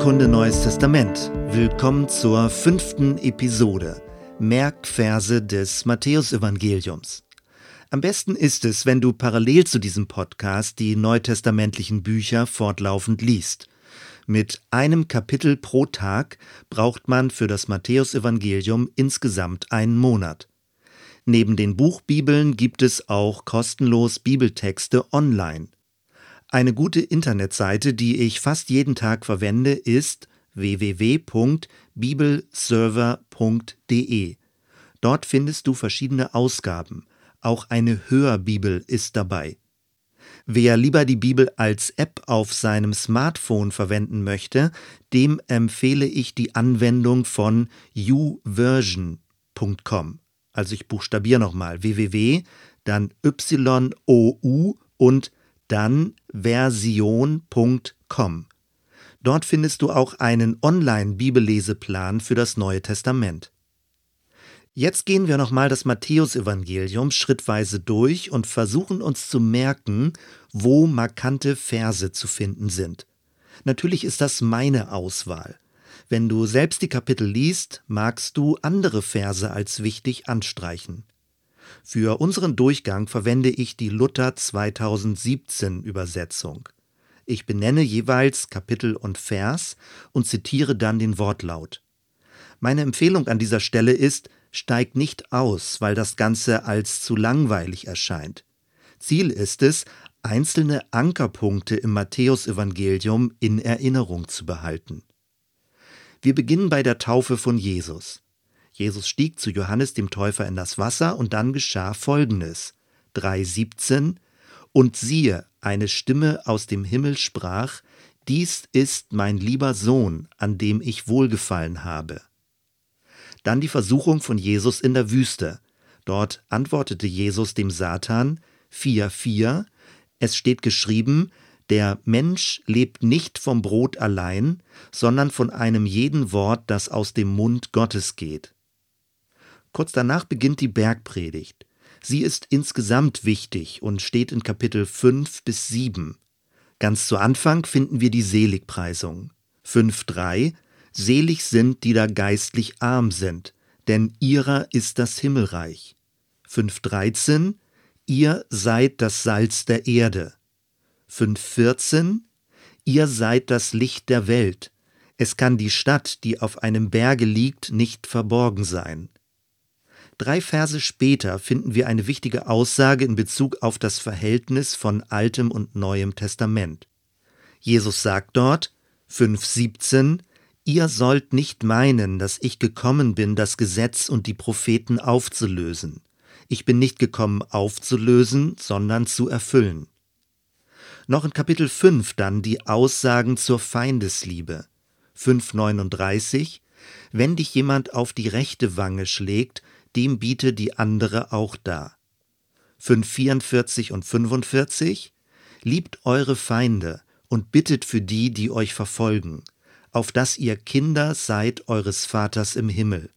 Kunde Neues Testament. Willkommen zur 5. Episode. Merkverse des Matthäus-Evangeliums. Am besten ist es, wenn du parallel zu diesem Podcast die neutestamentlichen Bücher fortlaufend liest. Mit einem Kapitel pro Tag braucht man für das Matthäus-Evangelium insgesamt einen Monat. Neben den Buchbibeln gibt es auch kostenlos Bibeltexte online. Eine gute Internetseite, die ich fast jeden Tag verwende, ist www.bibelserver.de. Dort findest du verschiedene Ausgaben. Auch eine Hörbibel ist dabei. Wer lieber die Bibel als App auf seinem Smartphone verwenden möchte, dem empfehle ich die Anwendung von youversion.com. Also ich buchstabiere nochmal www, dann y-o-u und dann version.com. Dort findest du auch einen Online-Bibelleseplan für das Neue Testament. Jetzt gehen wir nochmal das Matthäus-Evangelium schrittweise durch und versuchen uns zu merken, wo markante Verse zu finden sind. Natürlich ist das meine Auswahl. Wenn du selbst die Kapitel liest, magst du andere Verse als wichtig anstreichen. Für unseren Durchgang verwende ich die Luther-2017-Übersetzung. Ich benenne jeweils Kapitel und Vers und zitiere dann den Wortlaut. Meine Empfehlung an dieser Stelle ist, steig nicht aus, weil das Ganze als zu langweilig erscheint. Ziel ist es, einzelne Ankerpunkte im Matthäusevangelium in Erinnerung zu behalten. Wir beginnen bei der Taufe von Jesus. Jesus stieg zu Johannes dem Täufer in das Wasser und dann geschah Folgendes. 3,17 Und siehe, eine Stimme aus dem Himmel sprach, dies ist mein lieber Sohn, an dem ich wohlgefallen habe. Dann die Versuchung von Jesus in der Wüste. Dort antwortete Jesus dem Satan, 4,4 Es steht geschrieben, der Mensch lebt nicht vom Brot allein, sondern von einem jeden Wort, das aus dem Mund Gottes geht. Kurz danach beginnt die Bergpredigt. Sie ist insgesamt wichtig und steht in Kapitel 5-7. Ganz zu Anfang finden wir die Seligpreisung. 5,3 Selig sind, die da geistlich arm sind, denn ihrer ist das Himmelreich. 5,13 Ihr seid das Salz der Erde. 5,14 Ihr seid das Licht der Welt. Es kann die Stadt, die auf einem Berge liegt, nicht verborgen sein. 3 Verse später finden wir eine wichtige Aussage in Bezug auf das Verhältnis von Altem und Neuem Testament. Jesus sagt dort, 5,17, Ihr sollt nicht meinen, dass ich gekommen bin, das Gesetz und die Propheten aufzulösen. Ich bin nicht gekommen, aufzulösen, sondern zu erfüllen. Noch in Kapitel 5 dann die Aussagen zur Feindesliebe. 5,39 Wenn dich jemand auf die rechte Wange schlägt, dem biete die andere auch dar. 5,44 und 45 Liebt eure Feinde und bittet für die, die euch verfolgen, auf dass ihr Kinder seid eures Vaters im Himmel.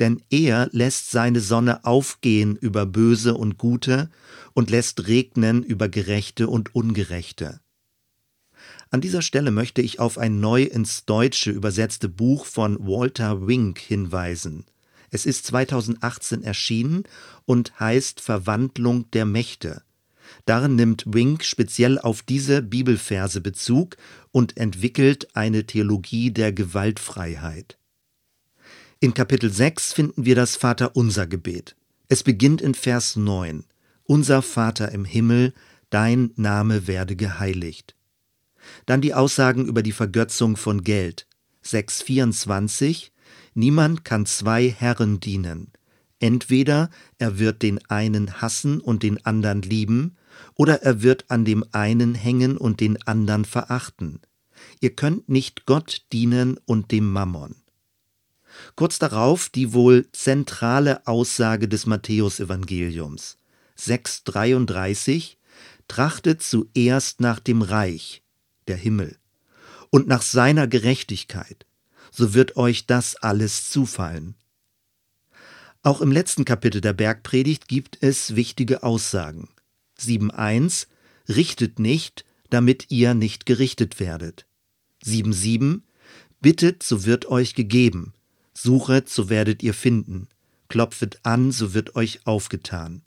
Denn er lässt seine Sonne aufgehen über Böse und Gute und lässt regnen über Gerechte und Ungerechte. An dieser Stelle möchte ich auf ein neu ins Deutsche übersetzte Buch von Walter Wink hinweisen. Es ist 2018 erschienen und heißt Verwandlung der Mächte. Darin nimmt Wink speziell auf diese Bibelverse Bezug und entwickelt eine Theologie der Gewaltfreiheit. In Kapitel 6 finden wir das Vaterunser-Gebet. Es beginnt in Vers 9. Unser Vater im Himmel, dein Name werde geheiligt. Dann die Aussagen über die Vergötzung von Geld. 6,24 Niemand kann 2 Herren dienen. Entweder er wird den einen hassen und den anderen lieben, oder er wird an dem einen hängen und den anderen verachten. Ihr könnt nicht Gott dienen und dem Mammon. Kurz darauf die wohl zentrale Aussage des Matthäus-Evangeliums. 6,33 Trachtet zuerst nach dem Reich, der Himmel, und nach seiner Gerechtigkeit, so wird euch das alles zufallen. Auch im letzten Kapitel der Bergpredigt gibt es wichtige Aussagen. 7,1 Richtet nicht, damit ihr nicht gerichtet werdet. 7,7 Bittet, so wird euch gegeben. Suchet, so werdet ihr finden. Klopfet an, so wird euch aufgetan.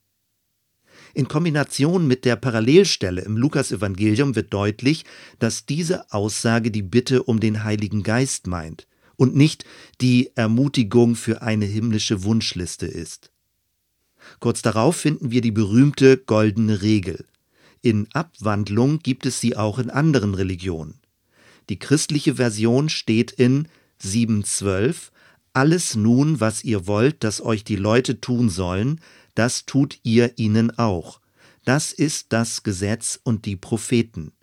In Kombination mit der Parallelstelle im Lukas-Evangelium wird deutlich, dass diese Aussage die Bitte um den Heiligen Geist meint und nicht die Ermutigung für eine himmlische Wunschliste ist. Kurz darauf finden wir die berühmte goldene Regel. In Abwandlung gibt es sie auch in anderen Religionen. Die christliche Version steht in 7,12: Alles nun, was ihr wollt, dass euch die Leute tun sollen, das tut ihr ihnen auch. Das ist das Gesetz und die Propheten.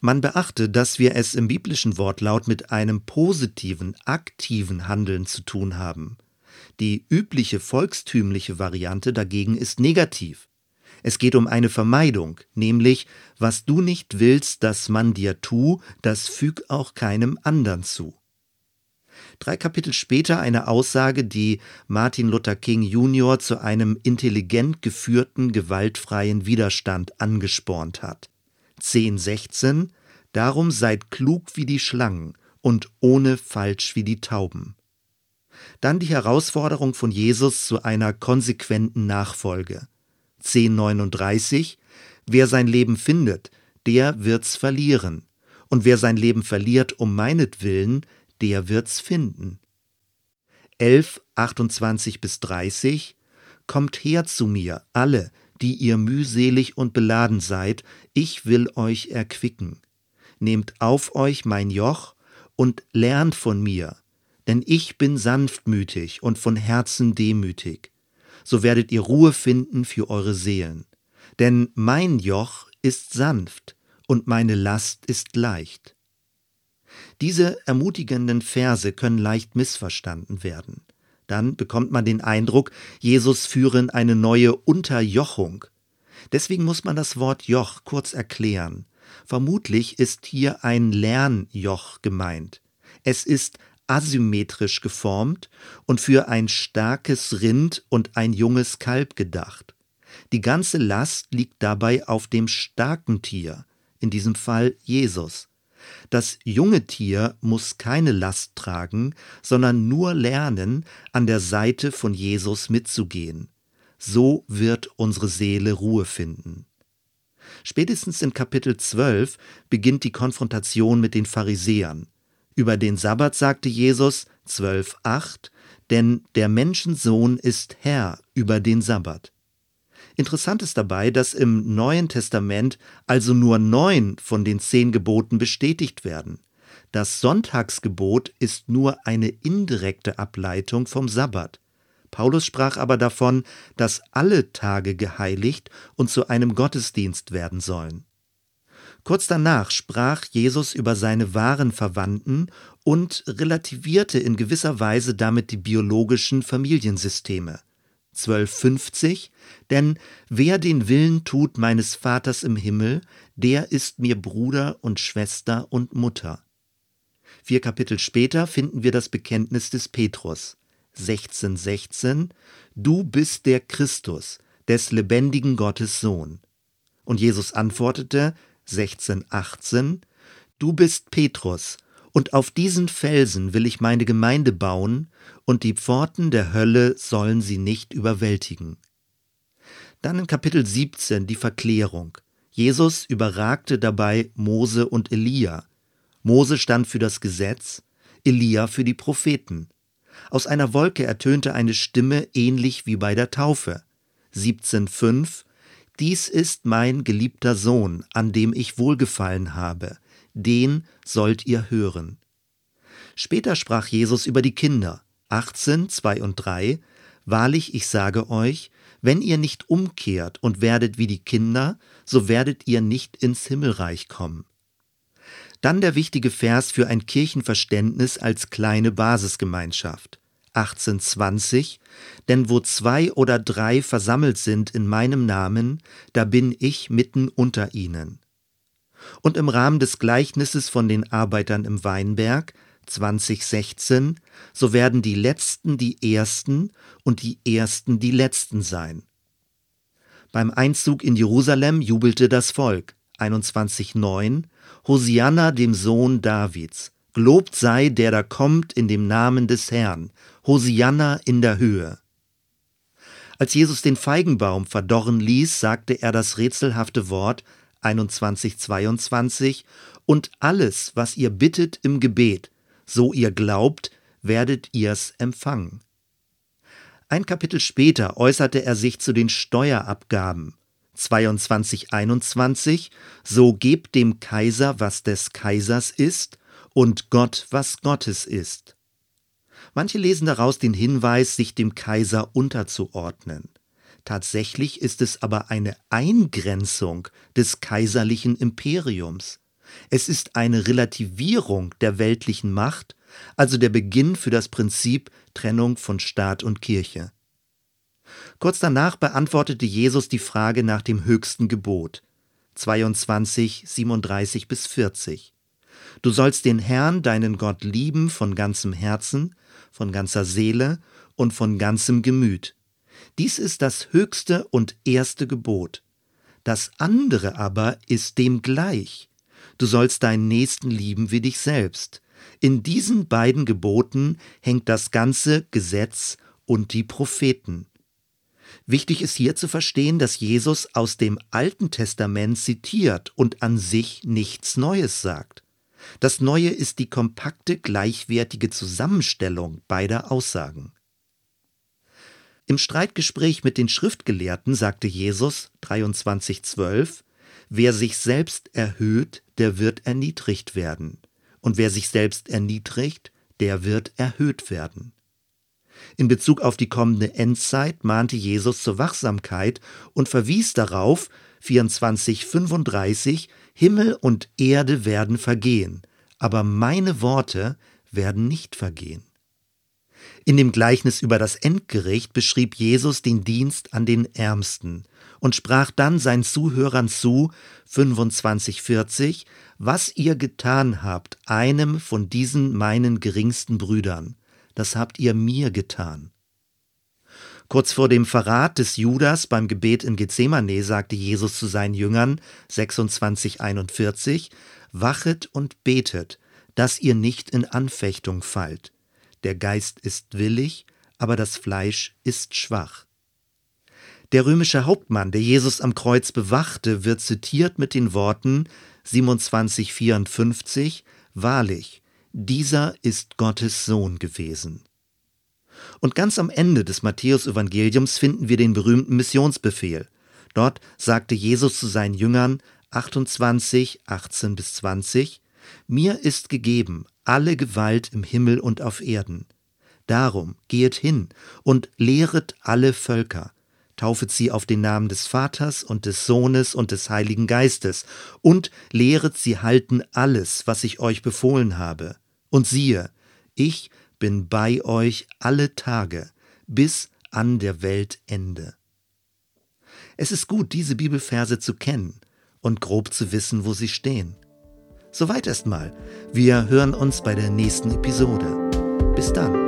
Man beachte, dass wir es im biblischen Wortlaut mit einem positiven, aktiven Handeln zu tun haben. Die übliche volkstümliche Variante dagegen ist negativ. Es geht um eine Vermeidung, nämlich, was du nicht willst, dass man dir tu, das füg auch keinem anderen zu. 3 Kapitel später eine Aussage, die Martin Luther King Jr. zu einem intelligent geführten, gewaltfreien Widerstand angespornt hat. 10,16: Darum seid klug wie die Schlangen und ohne Falsch wie die Tauben. Dann die Herausforderung von Jesus zu einer konsequenten Nachfolge. 10,39: Wer sein Leben findet, der wird's verlieren. Und wer sein Leben verliert um meinetwillen, der wird's finden. 11,28-30: Kommt her zu mir, alle, die ihr mühselig und beladen seid, ich will euch erquicken. Nehmt auf euch mein Joch und lernt von mir, denn ich bin sanftmütig und von Herzen demütig. So werdet ihr Ruhe finden für eure Seelen. Denn mein Joch ist sanft und meine Last ist leicht. Diese ermutigenden Verse können leicht missverstanden werden. Dann bekommt man den Eindruck, Jesus führe in eine neue Unterjochung. Deswegen muss man das Wort Joch kurz erklären. Vermutlich ist hier ein Lernjoch gemeint. Es ist asymmetrisch geformt und für ein starkes Rind und ein junges Kalb gedacht. Die ganze Last liegt dabei auf dem starken Tier, in diesem Fall Jesus. Das junge Tier muss keine Last tragen, sondern nur lernen, an der Seite von Jesus mitzugehen. So wird unsere Seele Ruhe finden. Spätestens in Kapitel 12 beginnt die Konfrontation mit den Pharisäern. Über den Sabbat sagte Jesus, 12,8, denn der Menschensohn ist Herr über den Sabbat. Interessant ist dabei, dass im Neuen Testament also nur 9 von den 10 Geboten bestätigt werden. Das Sonntagsgebot ist nur eine indirekte Ableitung vom Sabbat. Paulus sprach aber davon, dass alle Tage geheiligt und zu einem Gottesdienst werden sollen. Kurz danach sprach Jesus über seine wahren Verwandten und relativierte in gewisser Weise damit die biologischen Familiensysteme. 12,50: Denn wer den Willen tut meines Vaters im Himmel, der ist mir Bruder und Schwester und Mutter. 4 Kapitel später finden wir das Bekenntnis des Petrus. 16,16: Du bist der Christus, des lebendigen Gottes Sohn. Und Jesus antwortete, 16,18: Du bist Petrus, und auf diesen Felsen will ich meine Gemeinde bauen, und die Pforten der Hölle sollen sie nicht überwältigen. Dann in Kapitel 17 die Verklärung. Jesus überragte dabei Mose und Elia. Mose stand für das Gesetz, Elia für die Propheten. Aus einer Wolke ertönte eine Stimme, ähnlich wie bei der Taufe. 17,5: Dies ist mein geliebter Sohn, an dem ich wohlgefallen habe. Den sollt ihr hören. Später sprach Jesus über die Kinder. 18,2 und 3: Wahrlich, ich sage euch, wenn ihr nicht umkehrt und werdet wie die Kinder, so werdet ihr nicht ins Himmelreich kommen. Dann der wichtige Vers für ein Kirchenverständnis als kleine Basisgemeinschaft. 18,20: Denn wo 2 oder 3 versammelt sind in meinem Namen, da bin ich mitten unter ihnen. Und im Rahmen des Gleichnisses von den Arbeitern im Weinberg, 20,16: So werden die Letzten die Ersten und die Ersten die Letzten sein. Beim Einzug in Jerusalem jubelte das Volk, 21,9: Hosianna dem Sohn Davids, Gelobt sei, der da kommt in dem Namen des Herrn. Hosianna in der Höhe. Als Jesus den Feigenbaum verdorren ließ, sagte er das rätselhafte Wort 21,22: Und alles, was ihr bittet im Gebet, so ihr glaubt, werdet ihr's empfangen. Ein Kapitel später äußerte er sich zu den Steuerabgaben. 22,21: So gebt dem Kaiser, was des Kaisers ist, und Gott, was Gottes ist. Manche lesen daraus den Hinweis, sich dem Kaiser unterzuordnen. Tatsächlich ist es aber eine Eingrenzung des kaiserlichen Imperiums. Es ist eine Relativierung der weltlichen Macht, also der Beginn für das Prinzip Trennung von Staat und Kirche. Kurz danach beantwortete Jesus die Frage nach dem höchsten Gebot. 22,37-40: Du sollst den Herrn, deinen Gott, lieben von ganzem Herzen, von ganzer Seele und von ganzem Gemüt. Dies ist das höchste und erste Gebot. Das andere aber ist dem gleich. Du sollst deinen Nächsten lieben wie dich selbst. In diesen beiden Geboten hängt das ganze Gesetz und die Propheten. Wichtig ist hier zu verstehen, dass Jesus aus dem Alten Testament zitiert und an sich nichts Neues sagt. Das Neue ist die kompakte, gleichwertige Zusammenstellung beider Aussagen. Im Streitgespräch mit den Schriftgelehrten sagte Jesus 23,12: Wer sich selbst erhöht, der wird erniedrigt werden. Und wer sich selbst erniedrigt, der wird erhöht werden. In Bezug auf die kommende Endzeit mahnte Jesus zur Wachsamkeit und verwies darauf, 24,35: Himmel und Erde werden vergehen, aber meine Worte werden nicht vergehen. In dem Gleichnis über das Endgericht beschrieb Jesus den Dienst an den Ärmsten und sprach dann seinen Zuhörern zu, 25,40: Was ihr getan habt, einem von diesen meinen geringsten Brüdern, das habt ihr mir getan. Kurz vor dem Verrat des Judas beim Gebet in Gethsemane sagte Jesus zu seinen Jüngern, 26,41: Wachet und betet, dass ihr nicht in Anfechtung fallt. Der Geist ist willig, aber das Fleisch ist schwach. Der römische Hauptmann, der Jesus am Kreuz bewachte, wird zitiert mit den Worten 27,54: Wahrlich, dieser ist Gottes Sohn gewesen. Und ganz am Ende des Matthäus-Evangeliums finden wir den berühmten Missionsbefehl. Dort sagte Jesus zu seinen Jüngern 28,18-20: Mir ist gegeben alle Gewalt im Himmel und auf Erden. Darum gehet hin und lehret alle Völker, taufet sie auf den Namen des Vaters und des Sohnes und des Heiligen Geistes und lehret sie halten alles, was ich euch befohlen habe. Und siehe, ich bin bei euch alle Tage bis an der Weltende. Es ist gut, diese Bibelverse zu kennen und grob zu wissen, wo sie stehen. Soweit erstmal. Wir hören uns bei der nächsten Episode. Bis dann.